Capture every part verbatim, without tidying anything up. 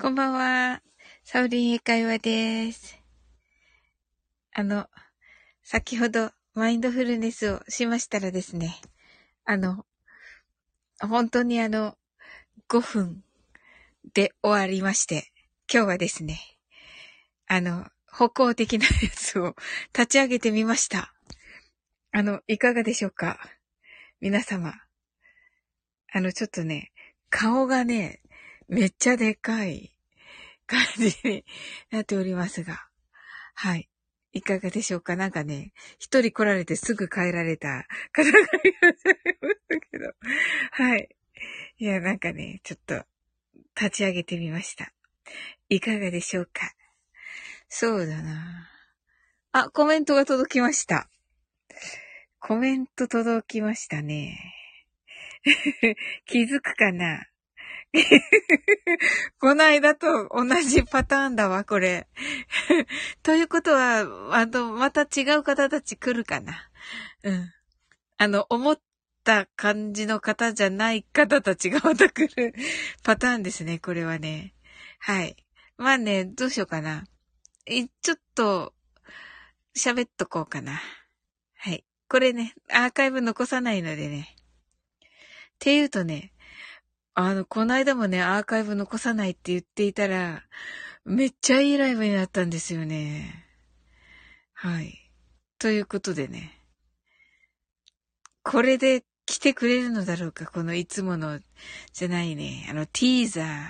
こんばんは。サウリン英会話です。あの、先ほどマインドフルネスをしましたらですね、あの、本当にあの、ごふんで終わりまして、今日はですね、あの、歩行的なやつを立ち上げてみました。あの、いかがでしょうか皆様。あの、ちょっとね、顔がね、めっちゃでかい感じになっておりますが。はい。いかがでしょうかなんかね、一人来られてすぐ帰られた方がいらっしゃいましたけど。はい。いや、なんかね、ちょっと立ち上げてみました。いかがでしょうかそうだな。あ、コメントが届きました。コメント届きましたね。気づくかなこの間と同じパターンだわ、これ。ということは、あの、また違う方たち来るかな。うん。あの、思った感じの方じゃない方たちがまた来るパターンですね、これはね。はい。まあね、どうしようかな。え、ちょっと、喋っとこうかな。はい。これね、アーカイブ残さないのでね。っていうとね、あの、この間もね、アーカイブ残さないって言っていたら、めっちゃいいライブになったんですよね。はい。ということでね。これで来てくれるのだろうか、このいつもの、じゃないね。あの、ティーザー。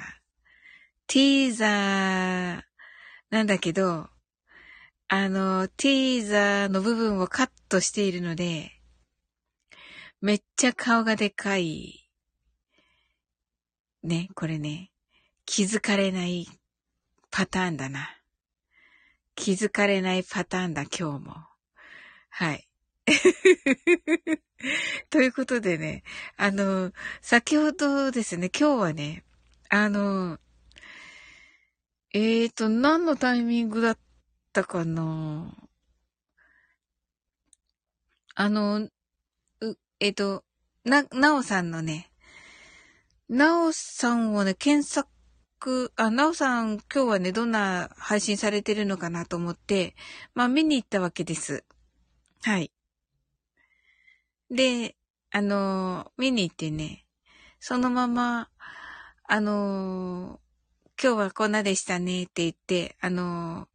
ティーザーなんだけど、あの、ティーザーの部分をカットしているので、めっちゃ顔がでかい。ね、これね、気づかれないパターンだな。気づかれないパターンだ、今日も。はい。ということでね、あの、先ほどですね、今日はね、あの、えーと、何のタイミングだったかな。あの、うえーと、な、なおさんのね、なおさんをね、検索、あ、なおさん今日はね、どんな配信されてるのかなと思って、まあ見に行ったわけです。はい。で、あのー、見に行ってね、そのまま、あのー、今日はこんなでしたねって言って、あの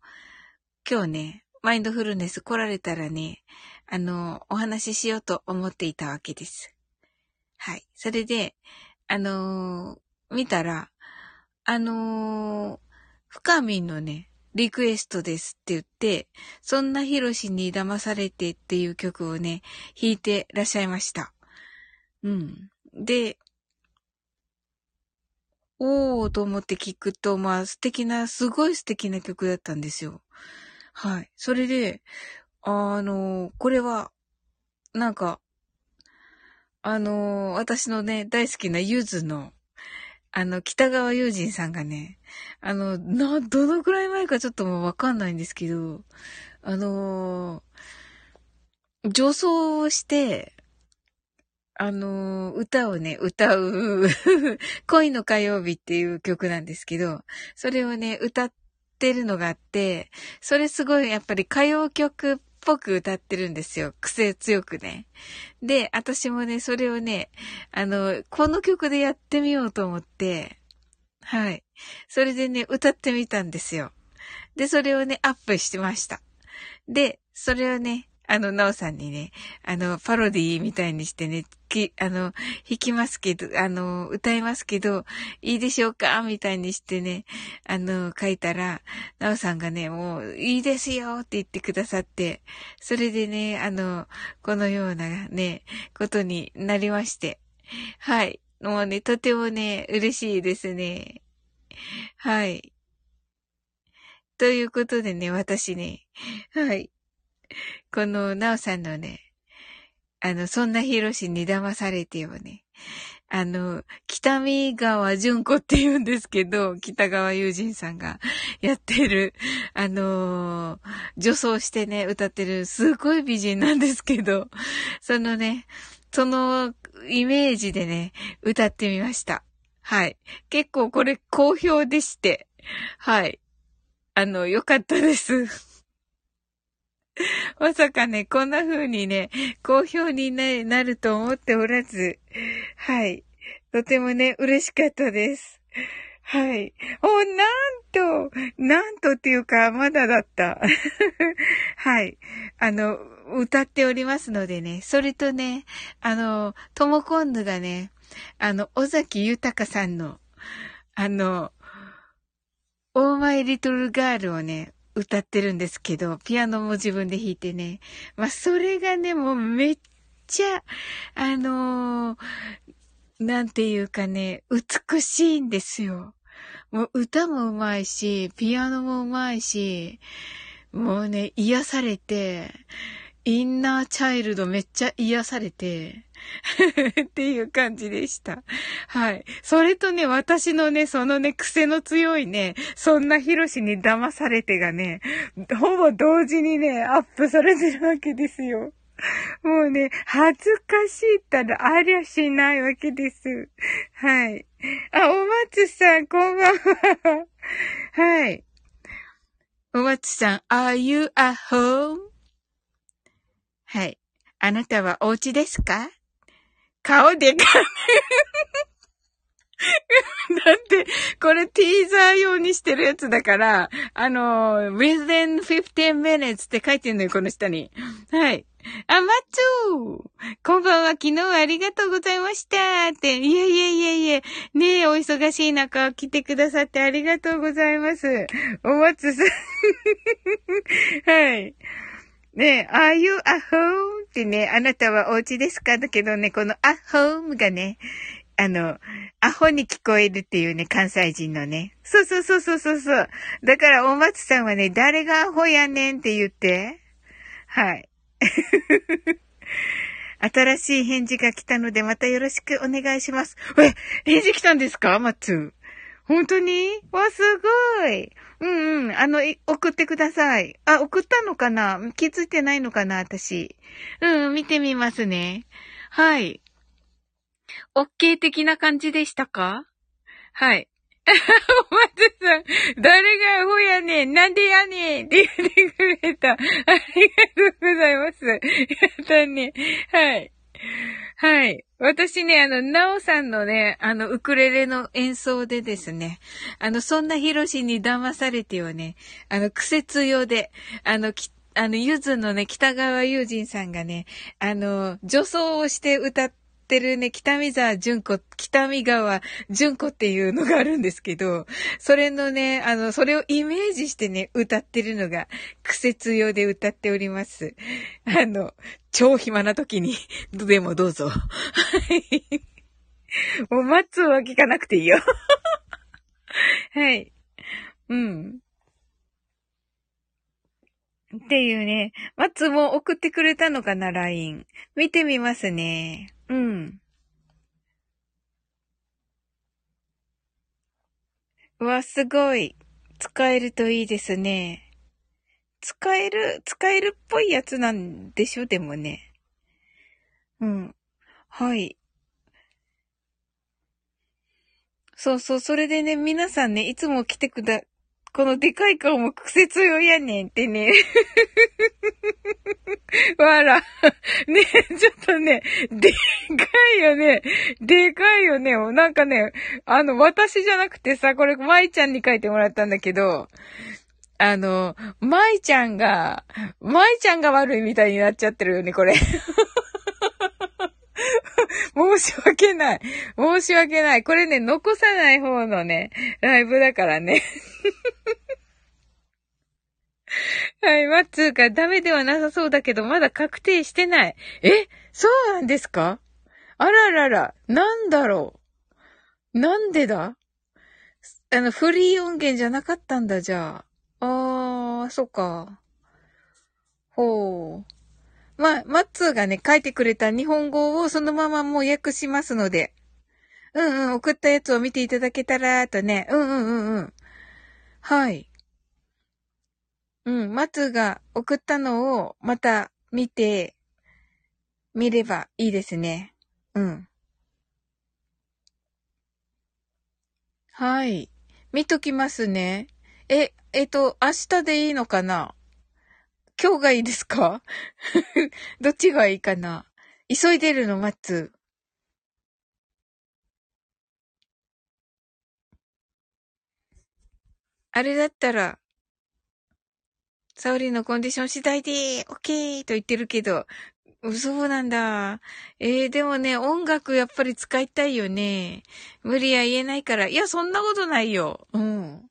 ー、今日ね、マインドフルネス来られたらね、あのー、お話ししようと思っていたわけです。はい。それで、あのー、見たら、あのー、深見のね、リクエストですって言って、そんなヒロシに騙されてっていう曲をね、弾いてらっしゃいました。うん。で、おーと思って聞くと、まあ素敵な、すごい素敵な曲だったんですよ。はい。それで、あのー、これは、なんか、あのー、私のね、大好きなゆずの、あの、北川悠仁さんがね、あの、な、どのくらい前かちょっともうわかんないんですけど、あのー、女装をして、あのー、歌をね、歌う、恋の火曜日っていう曲なんですけど、それをね、歌ってるのがあって、それすごいやっぱり歌謡曲、っぽく歌ってるんですよ。癖強くね。で、私もね、それをね、あの、この曲でやってみようと思って、はい。それでね、歌ってみたんですよ。で、それをね、アップしてました。で、それをね、あの、なおさんにね、あの、パロディーみたいにしてね、き、あの、弾きますけど、あの、歌いますけど、いいでしょうかみたいにしてね、あの、書いたら、なおさんがね、もう、いいですよって言ってくださって、それでね、あの、このようなね、ことになりまして。はい。もうね、とてもね、嬉しいですね。はい。ということでね、私ね、はい。この、なおさんのね、あの、そんなヒロシに騙されてをね、あの、北見川純子って言うんですけど、北川悠仁さんがやってる、あのー、女装してね、歌ってる、すごい美人なんですけど、そのね、そのイメージでね、歌ってみました。はい。結構これ好評でして。はい。あの、良かったです。まさかね、こんな風にね、好評になると思っておらず。はい。とてもね、嬉しかったです。はい。お、なんと、なんとっていうか、まだだった。はい。あの、歌っておりますのでね、それとね、あの、トモコンヌがね、あの、尾崎豊さんの、あの、オーマイリトルガールをね、歌ってるんですけど、ピアノも自分で弾いてね、まあ、それがね、もうめっちゃ、あのー、なんていうかね、美しいんですよ。もう歌もうまいし、ピアノもうまいし、もうね、癒されて、インナーチャイルドめっちゃ癒されて、っていう感じでした。はい。それとね、私のね、そのね、癖の強いね、そんなヒロシに騙されてがね、ほぼ同時にね、アップされてるわけですよ。もうね、恥ずかしいったらありゃしないわけです。はい。あ、お松さん、こんばんは。はい。お松さん、Are you at home? はい。あなたはお家ですか？顔でかい。だって、これティーザー用にしてるやつだから、あの、within フィフティーンミニッツ って書いてんのよ、この下に。はい。あ、マッツーこんばんは、昨日はありがとうございましたって。いえいえいえいえ。ねえ、お忙しい中来てくださってありがとうございます。おマッツさん。はい。ねえ、Are you at home? ってね、あなたはお家ですか？だけどね、この at home がね、あの、アホに聞こえるっていうね、関西人のね。そうそうそうそうそうそう。だから、お松さんはね、誰がアホやねんって言って。はい。新しい返事が来たので、またよろしくお願いします。え、返事来たんですか？マッツ。本当に？わ、すごい。うんうん。あの、送ってください。あ、送ったのかな？気づいてないのかな？私。うん、見てみますね。はい。OK 的な感じでしたか？はい。おまつさん、誰がアホやねん、なんでやねんって言ってくれた。ありがとうございます。やったね。はい。はい。私ね、あの、なおさんのね、あの、ウクレレの演奏でですね、あの、そんなヒロシに騙されてはね、あの、癖強で、あの、きあの、ゆずのね、北川悠仁さんがね、あの、女装をして歌って、てるね、北見沢純子、北見川純子っていうのがあるんですけど、それのね、あの、それをイメージしてね、歌ってるのが、癖強で歌っております。あの、超暇な時に、でもどうぞ。はい。もう、マッツは聞かなくていいよ。はい。うん。っていうね、マッツも送ってくれたのかな、ライン。見てみますね。うん。うわ、すごい。使えるといいですね。使える、使えるっぽいやつなんでしょ、でもね。うん。はい。そうそう、それでね、皆さんね、いつも来てくだ、このでかい顔も癖強いやねんってね。わら。ね、ちょっとね、でかいよね。でかいよね。なんかね、あの、私じゃなくてさ、これ、舞ちゃんに書いてもらったんだけど、あの、舞ちゃんが、舞ちゃんが悪いみたいになっちゃってるよね、これ。申し訳ない。申し訳ない。これね、残さない方のね、ライブだからね。はい、マッツーがダメではなさそうだけど、まだ確定してない。え？そうなんですか？あららら、なんだろう。なんでだ？あの、フリー音源じゃなかったんだ、じゃあ。あー、そっか。ほう。まあ、マッツーがね、書いてくれた日本語をそのままもう訳しますので。うんうん、送ったやつを見ていただけたら、とね。うんうんうんうん。はい。うん、マッツーが送ったのをまた見て、見ればいいですね。うん。はい。見ときますね。え、えっと、明日でいいのかな？今日がいいですか？どっちがいいかな？急いでるの待つ。あれだったら、サオリのコンディション次第で、オッケーと言ってるけど、そうなんだ。えー、でもね、音楽やっぱり使いたいよね。無理や言えないから。いや、そんなことないよ。うん。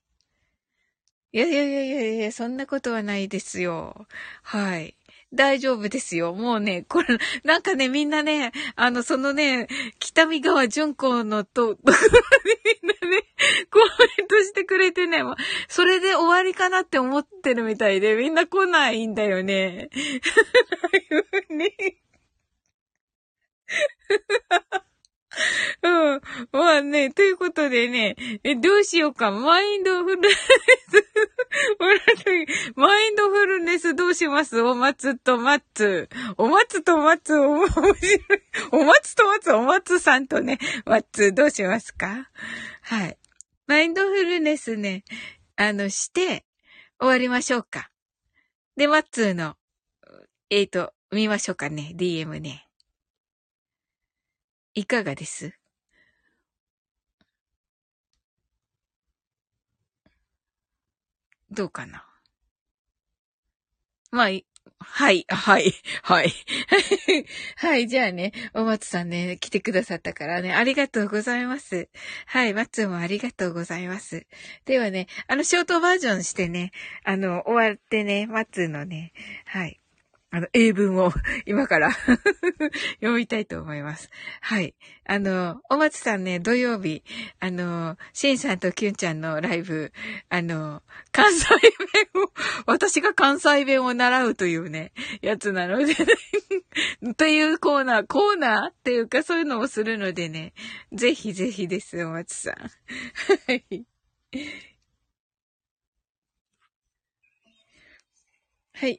いやいやいやいやいや、そんなことはないですよ。はい。大丈夫ですよ。もうね、これ、なんかね、みんなね、あの、そのね、北見川淳子のと、みんなね、コメントしてくれてね、それで終わりかなって思ってるみたいで、みんな来ないんだよね。うん。まあね、ということでね、え、どうしようか。マインドフルネス。マインドフルネスどうします？お待つと待つ。お待つと待つ。お面白い。お待つと待つ。お待つさんとね、待つ。どうしますか？はい。マインドフルネスね、あの、して、終わりましょうか。で、待つの、えっと、見ましょうかね。ディーエム ね。いかがです？どうかな？まあ、い、はい、はい、はい。はい、じゃあね、お松さんね、来てくださったからね、ありがとうございます。はい、松もありがとうございます。ではね、あの、ショートバージョンしてね、あの、終わってね、松のね、はい。あの、英文を今から読みたいと思います。はい。あの、お松さんね、土曜日、あの、シンさんとキュンちゃんのライブ、あの、関西弁を、私が関西弁を習うというね、やつなので、というコーナー、コーナーっていうかそういうのをするのでね、ぜひぜひです、お松さん。はい。はい。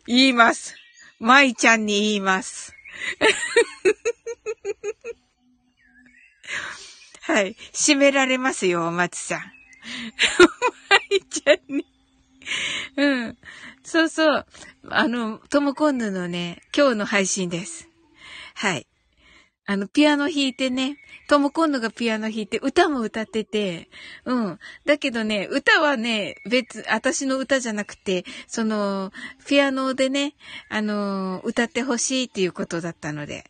言います。舞ちゃんに言います。はい。締められますよ、お松さん。舞ちゃんに。うん。そうそう。あの、トモコンヌのね、今日の配信です。はい。あの、ピアノ弾いてね、トモコンヌがピアノ弾いて、歌も歌ってて、うん。だけどね、歌はね、別、私の歌じゃなくて、その、ピアノでね、あのー、歌ってほしいっていうことだったので。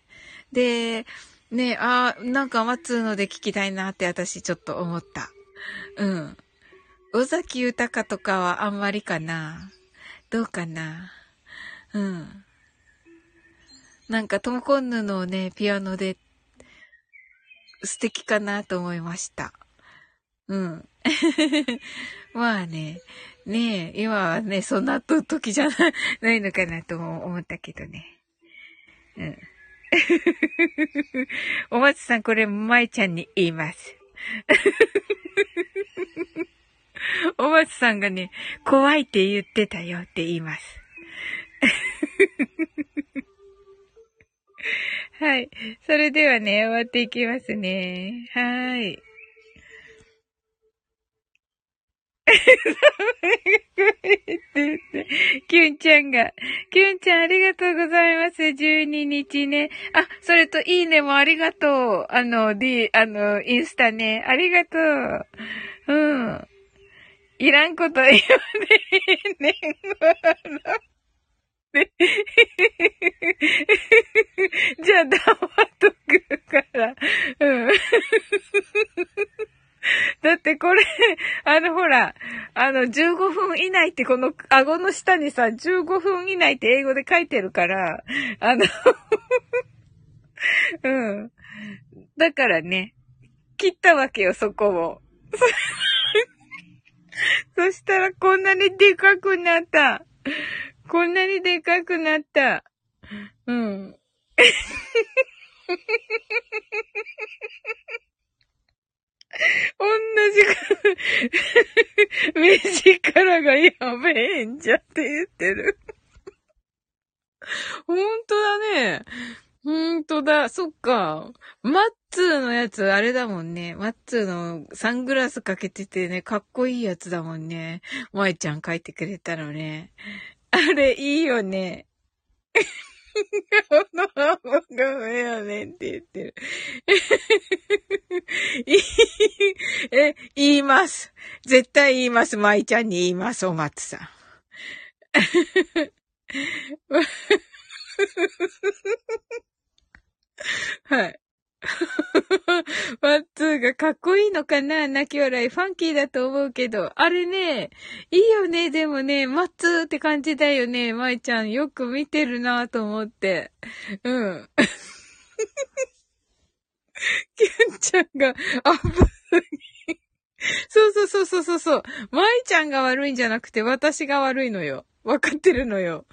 で、ね、あー、なんか待つので聞きたいなって私ちょっと思った。うん。尾崎豊とかはあんまりかな。どうかな。うん。なんかトムコンヌのね、ピアノで素敵かなと思いました。うん。まあね、ねえ、今はね、そんな時じゃないのかなと思ったけどね。うん。お松さん、これ、舞ちゃんに言います。お松さんがね、怖いって言ってたよって言います。はい。それではね、終わっていきますね。はーい。キュンちゃんが、キュンちゃんありがとうございます。じゅうににちね。あ、それといいねもありがとう。あの、D、あの、インスタね。ありがとう。うん。いらんこと言わねえねん。じゃあ、黙っとくから。うん。だってこれ、あのほら、あのじゅうごふん以内ってこの顎の下にさ、じゅうごふん以内って英語で書いてるから、あの、うん。だからね、切ったわけよ、そこを。そしたらこんなにでかくなった。こんなにでかくなった。うん。おんなじく、目力がやべえんじゃって言ってる。ほんとだね。ほんとだ。そっか。マッツーのやつ、あれだもんね。マッツーのサングラスかけててね、かっこいいやつだもんね。まいちゃん書いてくれたのね。あれ、いいよね。このハモが目やねんって言ってる。え、言います。絶対言います。舞ちゃんに言います、お松さん。はい。マッツーがかっこいいのかな、泣き笑いファンキーだと思うけど、あれね、いいよね。でもね、マッツーって感じだよね。まいちゃんよく見てるなと思って、うん。キュンちゃんがアップすぎ。そうそうそうそうそうそう。まいちゃんが悪いんじゃなくて私が悪いのよ。わかってるのよ。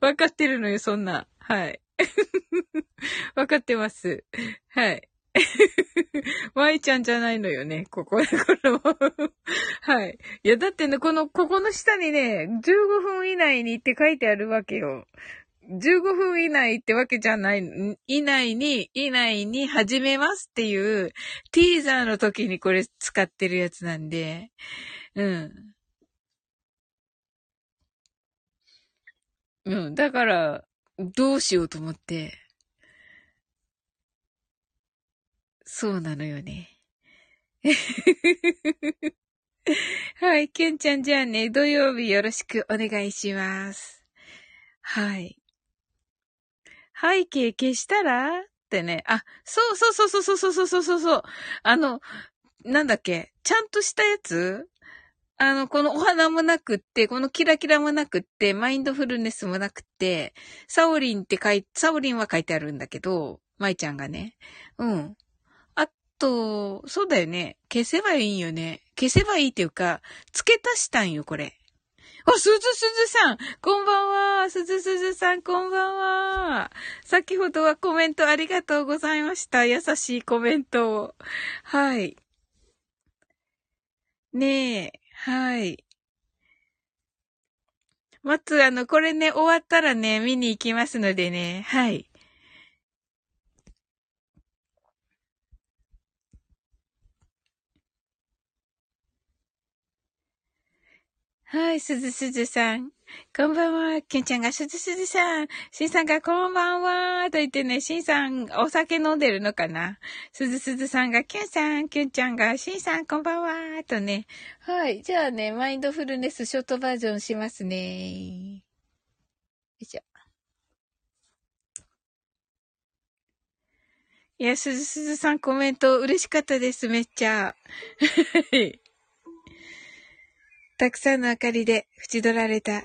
わかってるのよ、そんな。はい。わかってます。はい。まいちゃんじゃないのよね、ここ、この。はい。いや、だってね、この、ここの下にね、じゅうごふん以内にって書いてあるわけよ。じゅうごふん以内ってわけじゃない、以内に、以内に始めますっていう、ティーザーの時にこれ使ってるやつなんで、うん。うん、だから、どうしようと思って。そうなのよね。はい、きゅんちゃんじゃあね、土曜日よろしくお願いします。はい。背景消したらってね、あ、そうそうそうそうそうそうそうそうそう、あの、なんだっけ、ちゃんとしたやつ？あの、このお花もなくって、このキラキラもなくって、マインドフルネスもなくって、サオリンって書い、サオリンは書いてあるんだけど、舞ちゃんがね。うん。あと、そうだよね。消せばいいんよね。消せばいいっていうか、付け足したんよ、これ。あ、すずすずさんこんばんは。すずすずさんこんばんは。先ほどはコメントありがとうございました。優しいコメントを。はい。ねえ。はい。まず、あの、これね、終わったらね、見に行きますのでね、はい。はい、すずすずさん。こんばんは。きゅんちゃんがすずすずさん。しんさんがこんばんは。と言ってね、しんさんお酒飲んでるのかな。すずすずさんがきゅんさん。きゅんちゃんがしんさんこんばんは。とね。はい。じゃあね、マインドフルネスショートバージョンしますね。よいしょ。いや、すずすずさんコメント嬉しかったです。めっちゃ。たくさんの明かりで縁取られた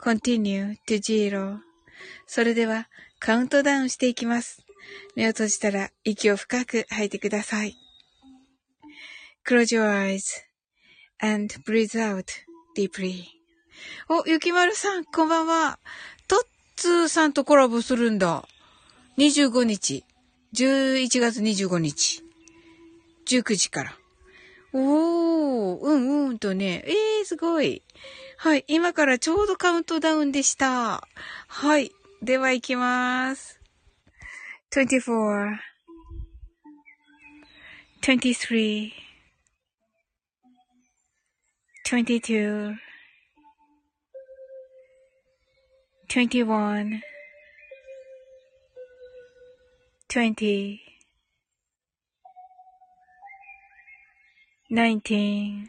continue to zero. それではカウントダウンしていきます。目を閉じたら息を深く吐いてください。Close your eyes and breathe out deeply. お、ゆきまるさん、こんばんは。トッツーさんとコラボするんだ。にじゅうごにち、じゅういちがつにじゅうごにち、じゅうくじから。おー、うんうんとね。えー、すごい。はい、今からちょうどカウントダウンでした。はい、では行きます。twenty-four, twenty-three, twenty-two, twenty-one, twenty.Nineteen,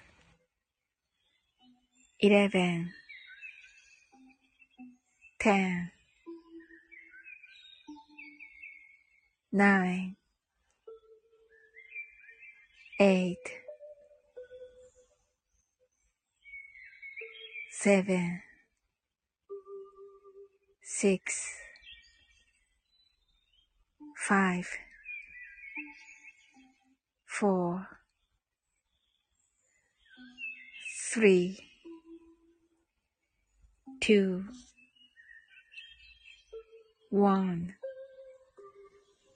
eleven, ten, nine, eight, seven, six, five, four.Three, two, one,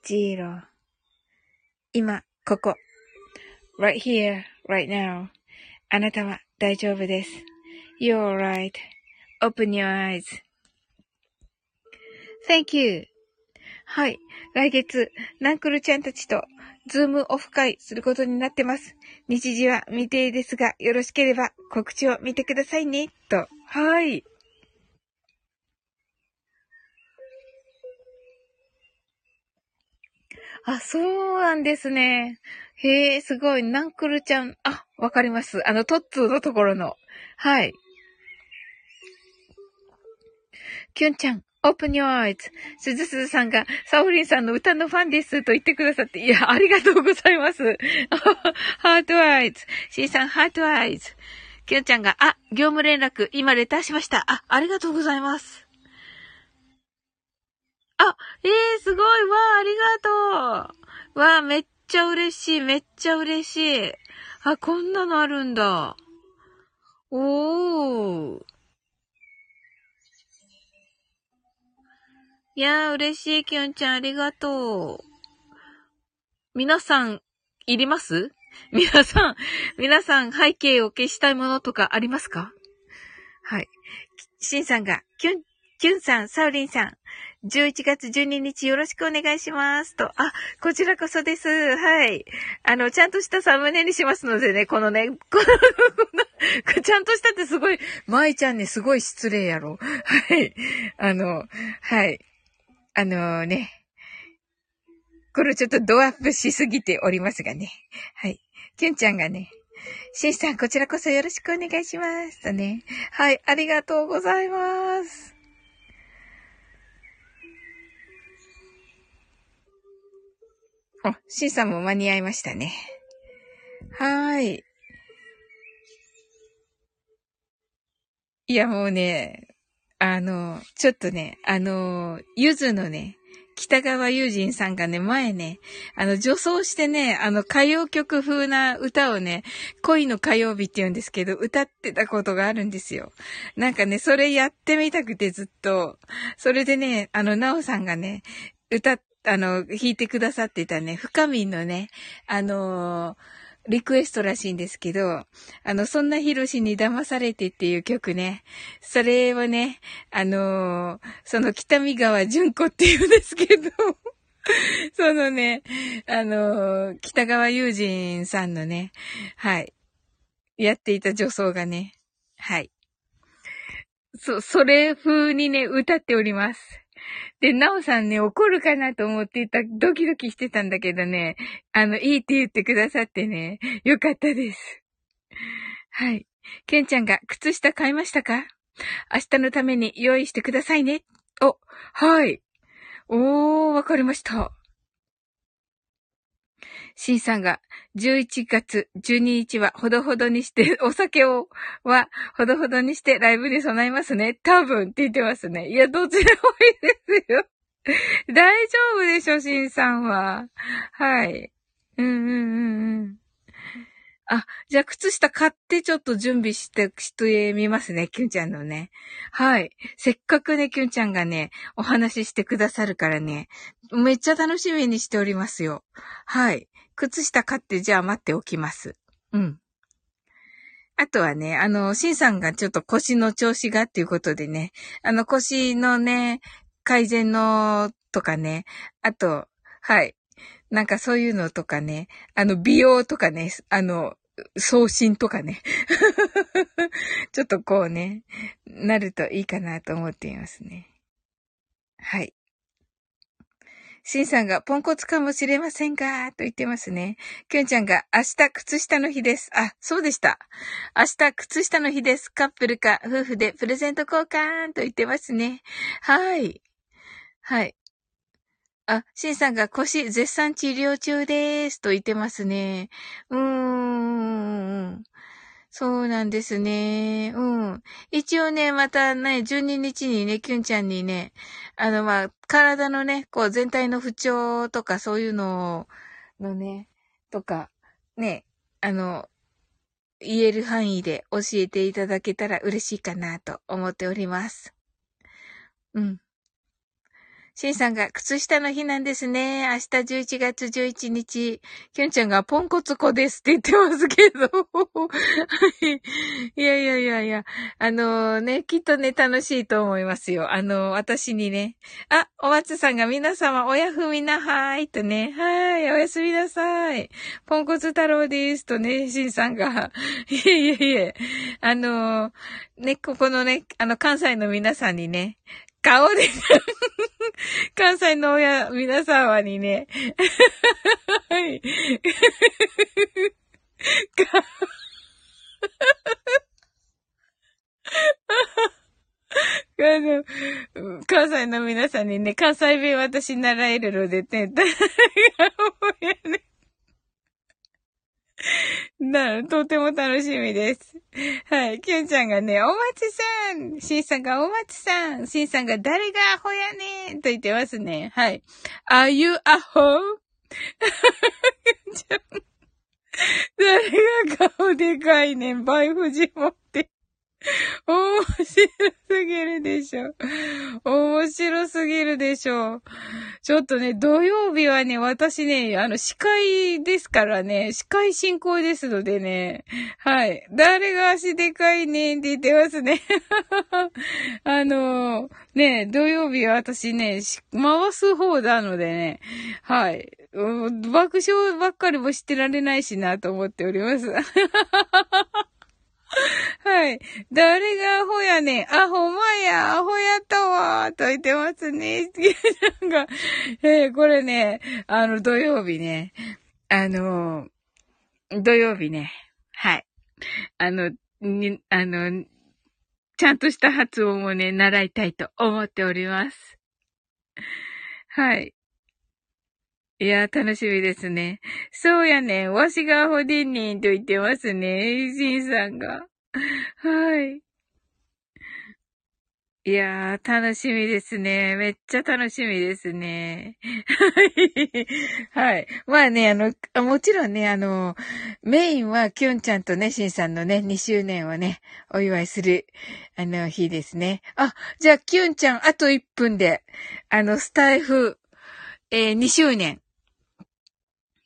zero. 今、ここ。Right here, right now. あなたは大丈夫です。You're alright. Open your eyes. Thank you. はい。来月、ナンクルちゃんたちとズームオフ会することになってます。日時は未定ですが、よろしければ告知を見てくださいね、と。はい。あ、そうなんですね。へえ、すごい。ナンクルちゃん。あ、わかります。あの、トッツーのところの。はい。キュンちゃん。Open your eyes. すずすずさんが、サオリンさんの歌のファンですと言ってくださって、いや、ありがとうございます。ハートアイズ。シーさん、ハートアイズ。きよちゃんが、あ、業務連絡、今レターしました。あ、ありがとうございます。あ、えー、すごい、わー、ありがとう。わー、めっちゃ嬉しい、めっちゃ嬉しい。あ、こんなのあるんだ。おー。いやー、嬉しい、きよちゃん、ありがとう。皆さん、いります？皆さん、皆さん、背景を消したいものとかありますか？はい。しんさんが、きゅん、きゅんさん、さおりんさん、じゅういちがつじゅうににちよろしくお願いします。と、あ、こちらこそです。はい。あの、ちゃんとしたサムネにしますのでね、このね、この、ちゃんとしたってすごい、まいちゃんね、すごい失礼やろ。はい。あの、はい。あのね。これちょっとドアップしすぎておりますがね。はい。きゅんちゃんがね、しんさんこちらこそよろしくお願いします。とね。はい、ありがとうございます。あ、しんさんも間に合いましたね。はーい。いやもうね、あの、ちょっとね、あの、ゆずのね、北川友人さんがね、前ね、あの、女装してね、あの、歌謡曲風な歌をね、恋の火曜日って言うんですけど、歌ってたことがあるんですよ。なんかね、それやってみたくてずっと。それでね、あの、なおさんがね、歌、あの、弾いてくださってたね、深みんのね、あのー、リクエストらしいんですけど、あの、そんなひろしに騙されてっていう曲ね、それをね、あのー、その北見川純子っていうんですけど、そのね、あのー、北川友人さんのね、はい、やっていた女装がね、はい。そ、それ風にね、歌っております。で、なおさんね、怒るかなと思っていた、ドキドキしてたんだけどね、あの、いいって言ってくださってね、よかったです。はい。けんちゃんが、靴下買いましたか？明日のために用意してくださいね。お、はい。おー、わかりました。しんさんが、じゅういちがつじゅうににちはほどほどにして、お酒をはほどほどにしてライブに備えますね。多分って言ってますね。いや、どちらもいいですよ。大丈夫でしょ、しんさんは。はい。うんうんうんうん。あ、じゃあ靴下買ってちょっと準備して、してみますね、きゅんちゃんのね。はい。せっかくね、きゅんちゃんがね、お話ししてくださるからね、めっちゃ楽しみにしておりますよ。はい。靴下買ってじゃあ待っておきます。うん。あとはね、あの、しんさんがちょっと腰の調子がっていうことでね、あの腰のね、改善のとかね、あと、はい。なんかそういうのとかね、あの美容とかね、あの、送信とかね。ちょっとこうね、なるといいかなと思っていますね。はい。しんさんがポンコツかもしれませんが、と言ってますね。きゅんちゃんが明日靴下の日です。あ、そうでした。明日靴下の日です。カップルか夫婦でプレゼント交換と言ってますね。はい。はい。あ、しんさんが腰絶賛治療中ですと言ってますね。うーん。そうなんですね。うん。一応ね、またね、じゅうににちにね、きゅんちゃんにね、あの、まあ、体のね、こう全体の不調とかそういうののね、とか、ね、あの、言える範囲で教えていただけたら嬉しいかなと思っております。うん。しんさんが靴下の日なんですね。明日じゅういちがつじゅういちにち。きゅんちゃんがポンコツ子ですって言ってますけど。いやいやいやいや。あのー、ね、きっとね、楽しいと思いますよ。あのー、私にね。あ、お松さんが皆様おやふみなはーいとね。はーい、おやすみなさい。ポンコツ太郎ですとね、しんさんが。いえいえいえ。あのー、ね、ここのね、あの、関西の皆さんにね、顔で、関西の親、皆様にね、はい。関西の皆さんにね、関西弁私習えるので、ね、誰が思うやね。なる、とても楽しみです。はい。きゅんちゃんがね、お待ちさん、しんさんがお待ちさん、しんさんが誰がアホやねんと言ってますね。はい。Are you a hoe? きゅんちゃん。誰が顔でかいねん、バイフジモって。面白すぎるでしょ。面白すぎるでしょ。ちょっとね、土曜日はね、私ね、あの、司会ですからね、司会進行ですのでね、はい。誰が足でかいねんって言ってますね。あのー、ね、土曜日は私ね、回す方なのでね、はい。爆笑ばっかりもしてられないしなと思っております。はい。誰がアホやねん。アホまや、アホやったわーと言ってますね。なんか、えー、これね、あの、土曜日ね、あのー、土曜日ね、はい。あの、に、あの、ちゃんとした発音をね、習いたいと思っております。はい。いやー、楽しみですね。そうやねん、わしがアホでんねんと言ってますね、しんさんが。はい。いやー、楽しみですね。めっちゃ楽しみですね。はい。はい。まあね、あの、もちろんね、あの、メインはきゅんちゃんとね、しんさんのね、にしゅうねんをね、お祝いする、あの、日ですね。あ、じゃあ、きゅんちゃん、あといっぷんで、あの、スタイフ、えー、にしゅうねん。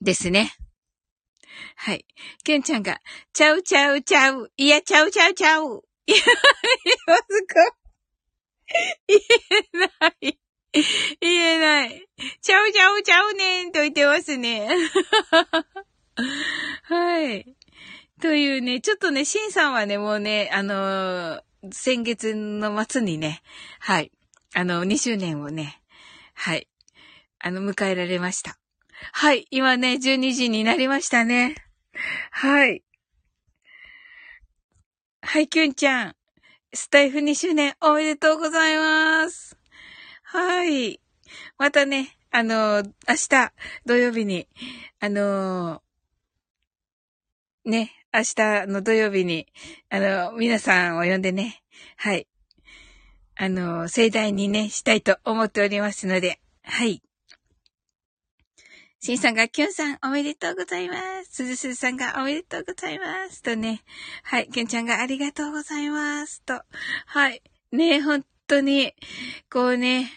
ですね。はい。きゅんちゃんが、ちゃうちゃうちゃう、いや、ちゃうちゃうちゃう。いや、まずか。言えない。言えない。ちゃうちゃうちゃうねんと言ってますね。はい。というね、ちょっとね、しんさんはね、もうね、あのー、先月の末にね、はい。あの、にしゅうねんをね、はい。あの、迎えられました。はい。今ね、じゅうにじになりましたね。はい。はい、きゅんちゃん。スタイフにしゅうねんおめでとうございます。はい。またね、あの、明日、土曜日に、あの、ね、明日の土曜日に、あの、皆さんを呼んでね、はい。あの、盛大にね、したいと思っておりますので、はい。しんさんが、きゅんさん、おめでとうございます。すずすずさんが、おめでとうございます。とね。はい。きゅんちゃんが、ありがとうございます。と。はい。ね、本当に、こうね、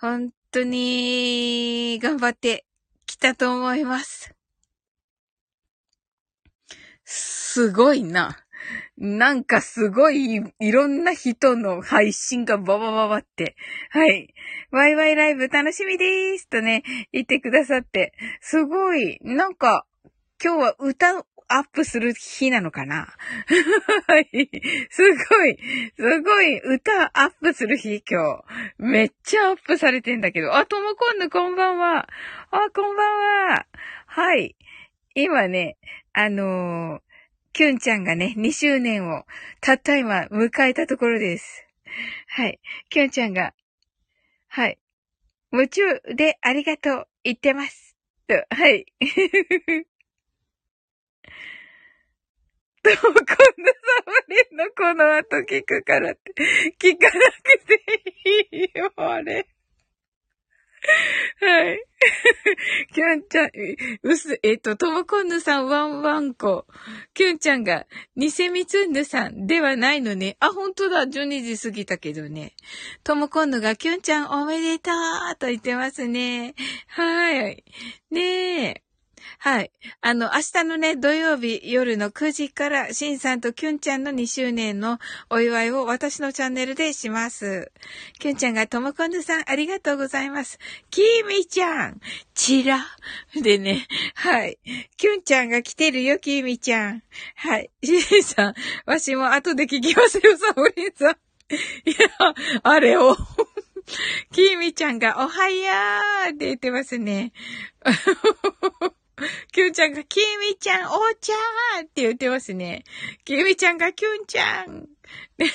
本当に、頑張ってきたと思います。すごいな。なんかすごい、いろんな人の配信がババババって。はい。ワイワイライブ楽しみでーすとね、言ってくださって。すごい。なんか、今日は歌をアップする日なのかなはい。すごい。すごい。歌アップする日、今日。めっちゃアップされてんだけど。あ、ともこんぬ、こんばんは。あ、こんばんは。はい。今ね、あのー、きゅんちゃんがね、にしゅうねんを、たった今、迎えたところです。はい。きゅんちゃんが、はい。夢中でありがとう、言ってます。と、はい。と、こんなサムネのこの後聞くからって、聞かなくていいよ、あれ。はい。きゅんちゃん、うす、えっと、ともこんぬさん、ワンワンコ。きゅんちゃんが、ニセミツンヌさんではないのね。あ、ほんとだ。じゅうにじ過ぎたけどね。ともこんぬが、きゅんちゃんおめでとうと言ってますね。はい。ねえ。はい。あの、明日のね、土曜日夜のくじから、しんさんときゅんちゃんのにしゅうねんのお祝いを私のチャンネルでします。きゅんちゃんが、ともこんぬさん、ありがとうございます。きみちゃん、ちら。でね、はい。きゅんちゃんが来てるよ、きみちゃん。はい。しんさん、わしも後で聞きますよ、サボリンさん。いや、あれを。きみちゃんが、おはやーって言ってますね。きゅんちゃんが、きみちゃん、おーちゃーって言ってますね。きみちゃんが、きゅんちゃん。面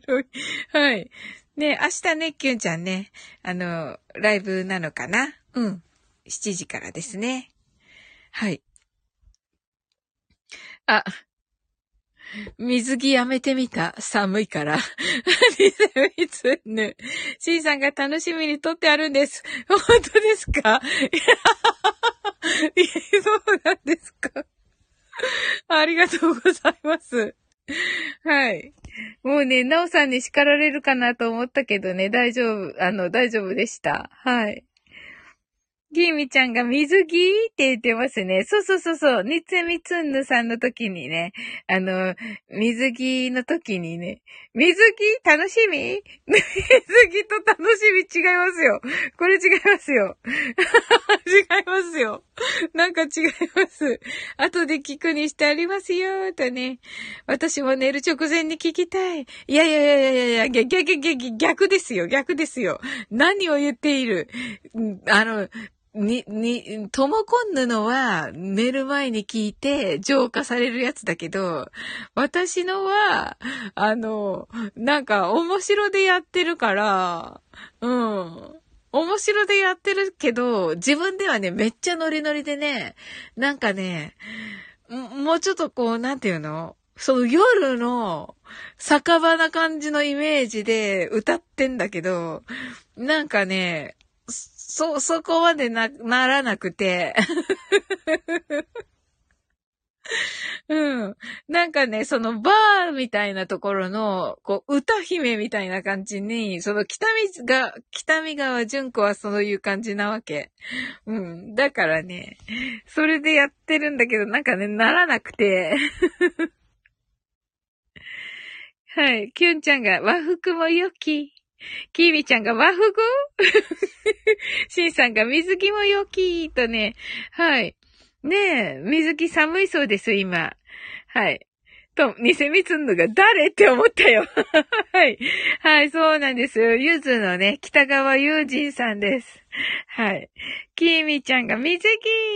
白い。はい。ね、明日ね、きゅんちゃんね、あの、ライブなのかな？うん。しちじからですね。はい。あ、水着やめてみた。寒いから。リセミツヌ。C さんが楽しみに撮ってあるんです。本当ですか？いやそうなんですか。ありがとうございます。はい。もうね、ナオさんに叱られるかなと思ったけどね、大丈夫、あの、大丈夫でした。はい。ギーミちゃんが水着って言ってますね。そうそうそうそう。ニツミツンヌさんの時にね、あの、水着の時にね、水着楽しみ水着と楽しみ違いますよ。これ違いますよ。違いますよ。なんか違います。後で聞くにしてありますよ、とね。私も寝る直前に聞きたい。いやいやいやいやいや、逆、逆、逆ですよ。逆ですよ。何を言っている。あの、に、に、ともこんぬのは寝る前に聞いて浄化されるやつだけど、私のは、あの、なんか面白でやってるから、うん。面白でやってるけど、自分ではね、めっちゃノリノリでね、なんかね、もうちょっとこう、なんていうの？その夜の酒場な感じのイメージで歌ってんだけど、なんかね、そ、そこまでな、ならなくて。うん。なんかね、そのバーみたいなところの、こう、歌姫みたいな感じに、その北見が、北見川純子はそういう感じなわけ。うん。だからね、それでやってるんだけど、なんかね、ならなくて。はい。きゅんちゃんが和服も良き。キーミちゃんが和服シンさんが水着も良きーとね。はい。ねえ、水着寒いそうです、今。はい。と、ニセミツンヌが誰って思ったよ。はい。はい、そうなんですよ。ゆずのね、北川悠仁さんです。はい。キーミちゃんが水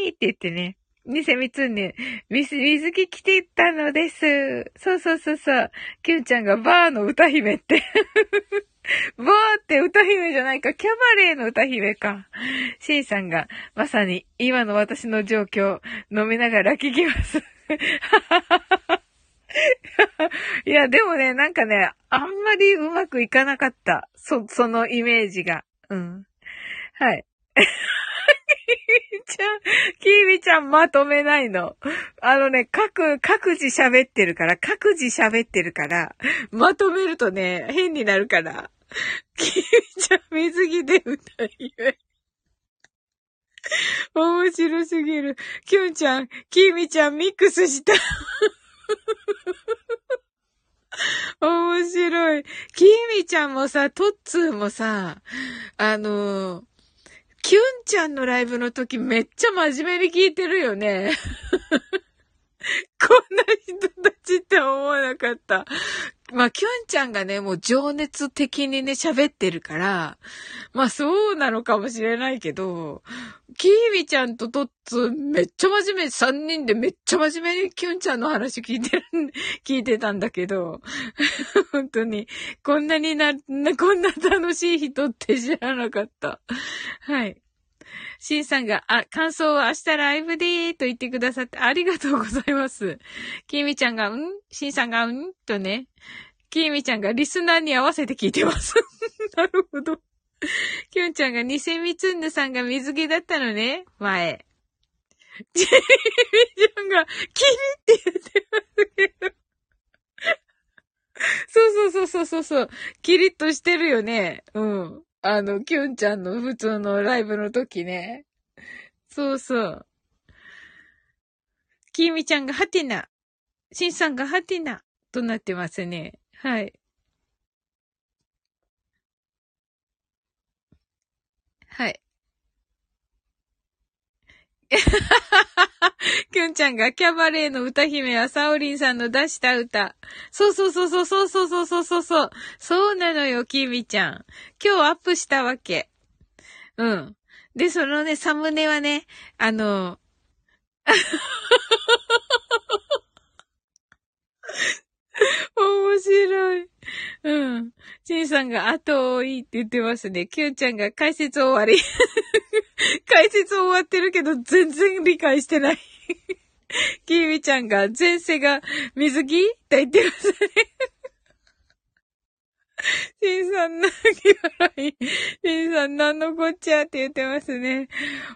着って言ってね。ニセミツンヌ、水着着てたのです。そうそうそうそう。キュンちゃんがバーの歌姫って。ボーって歌姫じゃないか。キャバレーの歌姫か。シンさんが、まさに今の私の状況、飲みながら聞きます。いや、でもね、なんかね、あんまりうまくいかなかった。そ、そのイメージが。うん。はい。キーミちゃん、キーミちゃんまとめないの。あのね、各、各自喋ってるから、各自喋ってるから、まとめるとね、変になるから。キーミちゃん、水着で歌い上げ。面白すぎる。キュンちゃん、キーミちゃんミックスした。面白い。キーミちゃんもさ、トッツーもさ、あのー、キュンちゃんのライブの時めっちゃ真面目に聞いてるよね。こんな人たちって思わなかった。まあ、キュンちゃんがね、もう情熱的にね、喋ってるから、まあ、そうなのかもしれないけど、キーミちゃんとトッツめっちゃ真面目、三人でめっちゃ真面目にキュンちゃんの話聞いてる、聞いてたんだけど、本当に、こんなにな、こんな楽しい人って知らなかった。はい。シンさんが、あ、感想は明日ライブでーと言ってくださってありがとうございます。キーミちゃんが、うんシンさんが、うんとね。キーミちゃんがリスナーに合わせて聞いてます。なるほど。キュンちゃんが、ニセミツンヌさんが水着だったのね、前。キーミちゃんが、キリって言ってますけど。そうそうそうそうそう。キリッとしてるよね。うん。あの、キュンちゃんの普通のライブの時ね。そうそう。キーミちゃんがハテナ。シンさんがハテナ。となってますね。はい。はい。キュンちゃんがキャバレーの歌姫はサオリンさんの出した歌。そうそうそうそうそうそうそうそうそう。そうなのよ、キミちゃん。今日アップしたわけ。うん。で、そのね、サムネはね、あの、面白い。うん。シンさんが後追いって言ってますね。キュンちゃんが解説終わり。解説終わってるけど全然理解してないきーみちゃんが、前世が水着って言ってますね。新さん、泣き笑い。新さん、なんのこっちゃって言ってますね。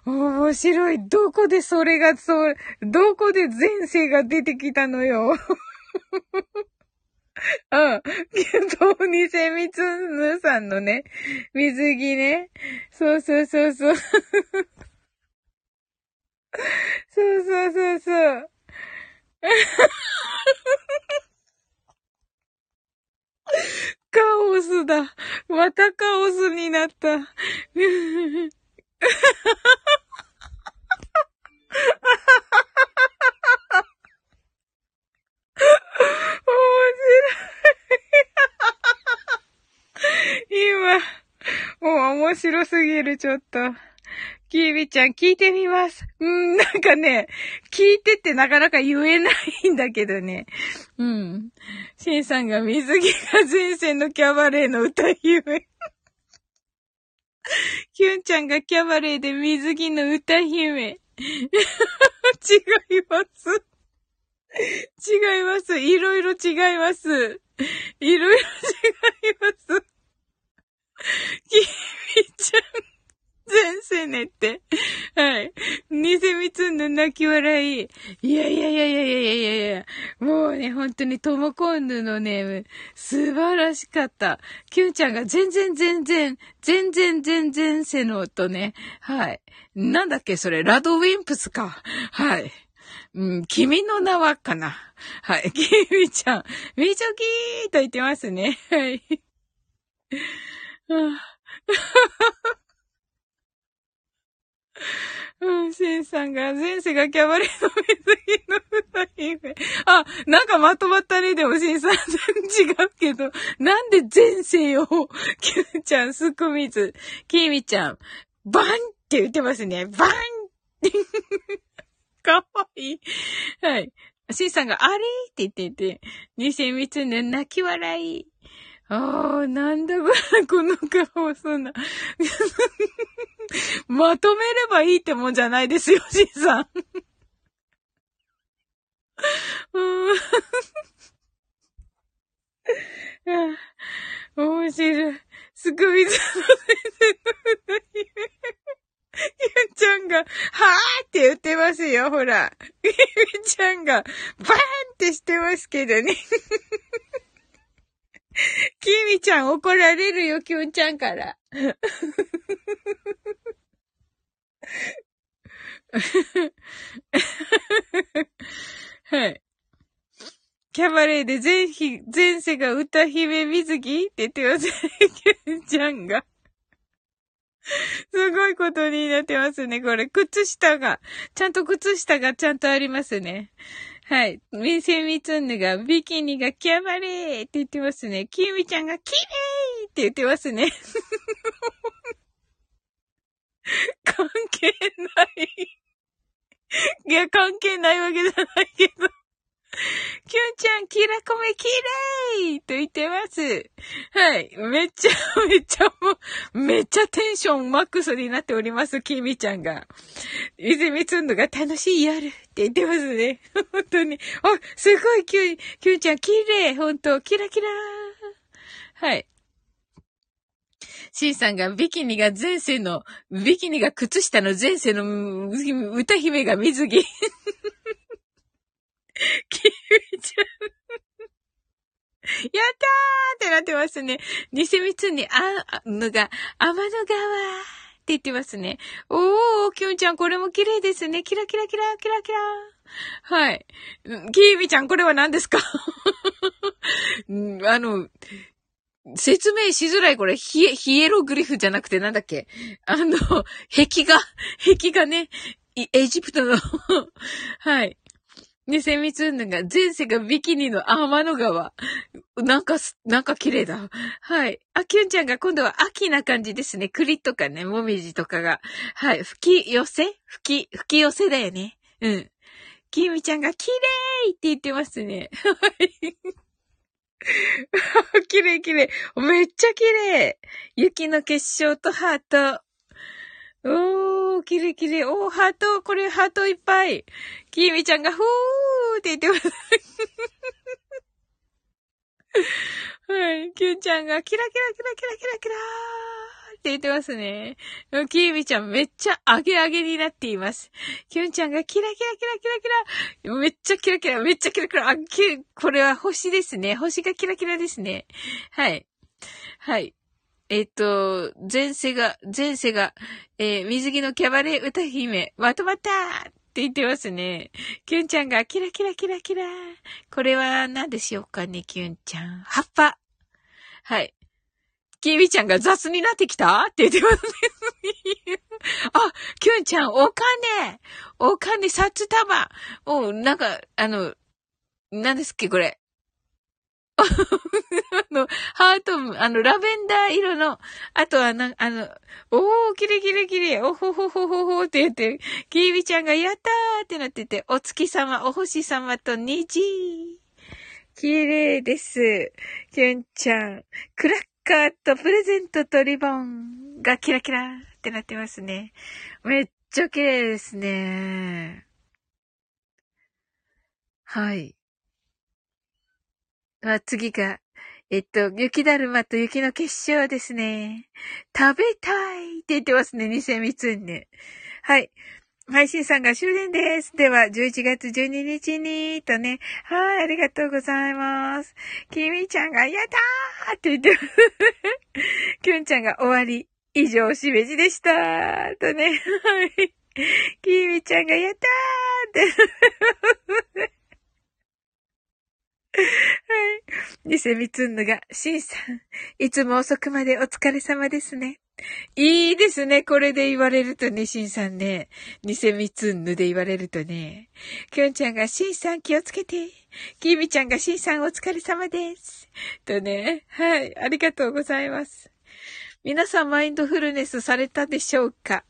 面白い。どこでそれが、そう、どこで前世が出てきたのよ。うん。とにせみつぬさんのね、水着ね。そうそうそうそう。そうそうそうそう。カオスだ。またカオスになった。面白い。今、もう面白すぎる、ちょっと。きーみちゃん、聞いてみます。うん、なんかね、聞いてってなかなか言えないんだけどね。うん。しんさんが水着が前世のキャバレーの歌姫。きゅんちゃんがキャバレーで水着の歌姫。違います。違います。いろいろ違います。いろいろ違います。きみちゃん、前世ねって。はい。にせみつんの泣き笑い。いやいやいやいやいやいやいや。もうね、本当にともこんぬのね、素晴らしかった。きゅんちゃんが全然全然、全然全然せのとね。はい。なんだっけそれ、ラドウィンプスか。はい。うん、君の名はかな。はい。きみちゃん、みちょきーと言ってますね。はい。うん、シンさんが、前世がキャバレーの水着の歌姫。あ、なんかまとまったね、でもシンさん、違うけど。なんで前世を、きゅんちゃん、すくみず、きみちゃん、バンって言ってますね。バンかわいい。はい。シンさんが、あれって言ってて、にせみつぬ泣き笑い。ああ、なんだこれ、この顔、そんな。まとめればいいってもんじゃないですよ、シンさん。面白い。すくみずの先生の夢。ゆうちゃんが、はーって言ってますよ、ほら。ゆうちゃんが、バーンってしてますけどね。きみちゃん怒られるよ、きゅんちゃんから。はい。キャバレーで前日、前世が歌姫水着って言ってますね、きゅんちゃんが。すごいことになってますね、これ。靴下が、ちゃんと靴下がちゃんとありますね。はい。みせみつんぬが、ビキニがキャバレーって言ってますね。きみちゃんが、きれいって言ってますね。関係ない。いや、関係ないわけじゃないけど。きゅんちゃん、きらこめきれいと言ってます。はい。めっちゃ、めっちゃ、もう、めっちゃテンションマックスになっております、きみちゃんが。いずみつんのが楽しい夜って言ってますね。本当に。あ、すごい、きゅん、きゅんちゃん、きれい本当キラキラー。はい。シンさんがビキニが前世の、ビキニが靴下の前世の歌姫が水着。きみちゃんやったーってなってますね。にせみつにあのが天の川って言ってますね。おー、きゅんちゃんこれも綺麗ですね。キラキラキラキラキラ。はい。きみちゃんこれは何ですか？あの、説明しづらいこれ、ヒエ、ヒエログリフじゃなくてなんだっけ？あの、壁画、壁画ね、エジプトの、はい。にせみつんぬが、前世がビキニの天の川。なんか、なんか綺麗だ。はい。あ、きゅんちゃんが今度は秋な感じですね。栗とかね、もみじとかが。はい。吹き寄せ吹き、吹き寄せだよね。うん。きみちゃんが綺麗って言ってますね。はい。綺麗綺麗。めっちゃ綺麗。雪の結晶とハート。おー。おー、きれいきれい。おー、ハート、これハートいっぱい。きみちゃんが、ふーって言ってます。はい。きゅんちゃんが、キラキラキラキラキラキラーって言ってますね。きみちゃん、めっちゃアゲアゲになっています。きゅんちゃんが、キラキラキラキラキラ。めっちゃキラキラ、めっちゃキラキラ。あ、き、これは星ですね。星がキラキラですね。はい。はい。えっと、前世が、前世が、えー、水着のキャバレー歌姫、まとまったーって言ってますね。キュンちゃんが、キラキラキラキラー。これは何でしょうかね、キュンちゃん。葉っぱ。はい。キミちゃんが雑になってきたって言ってますね。あ、キュンちゃん、お金お金、札束お、なんか、あの、何ですっけ、これ。あの、ハート、あの、ラベンダー色の、あとはな、あの、おー、キレキレキレ、おほほほほほって言って、キービちゃんがやったーってなってて、お月様、お星様と虹。きれいです。きゅんちゃん、クラッカーとプレゼントとリボンがキラキラーってなってますね。めっちゃきれいですね。はい。は、次が、えっと、雪だるまと雪の結晶ですね。食べたいって言ってますね、にせんみっつね。はい。配信さんが終電です。では、じゅういちがつじゅうににちに、とね。はい、ありがとうございます。きみちゃんが、やったーって言ってます。きゅんちゃんが終わり。以上、しめじでしたーとね。はい。きみちゃんが、やったーって。はい。ニセミツンヌが、シンさん、いつも遅くまでお疲れ様ですね。いいですね。これで言われるとね、シンさんね。ニセミツンヌで言われるとね。キョンちゃんが、シンさん気をつけて。キミちゃんが、シンさんお疲れ様です。とね。はい。ありがとうございます。皆さんマインドフルネスされたでしょうか？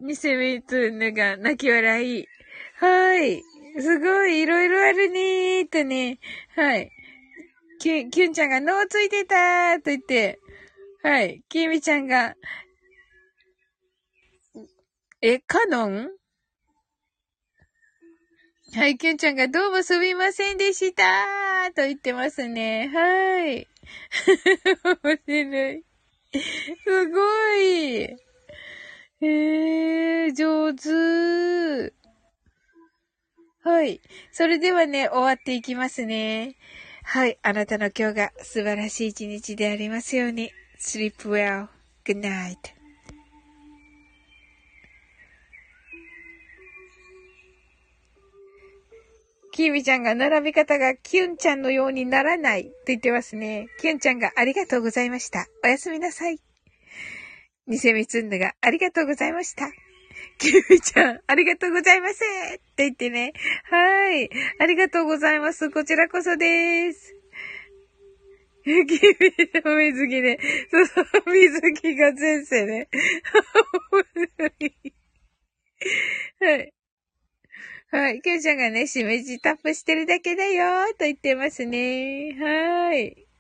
ニセミツヌが泣き笑い。はい。すごい、いろいろあるねーとね。はい。キュン、キュンちゃんが脳ついてたーと言って、はい、キミちゃんが、え、カノン?はい、キュンちゃんがどうもすみませんでしたーと言ってますね。はい。面白い。すごい。えー、上手。はい。それではね、終わっていきますね。はい。あなたの今日が素晴らしい一日でありますように。Sleep well. Good night. キーミちゃんが並び方がキュンちゃんのようにならないと言ってますね。キュンちゃんがありがとうございました。おやすみなさい。ニセミツンヌがありがとうございました。キミちゃん、ありがとうございますって言ってね。はい。ありがとうございます。こちらこそです。キミの水着ね。その水着が前世ね。はい。はい。キミちゃんがね、しめじタップしてるだけだよと言ってますね。はい。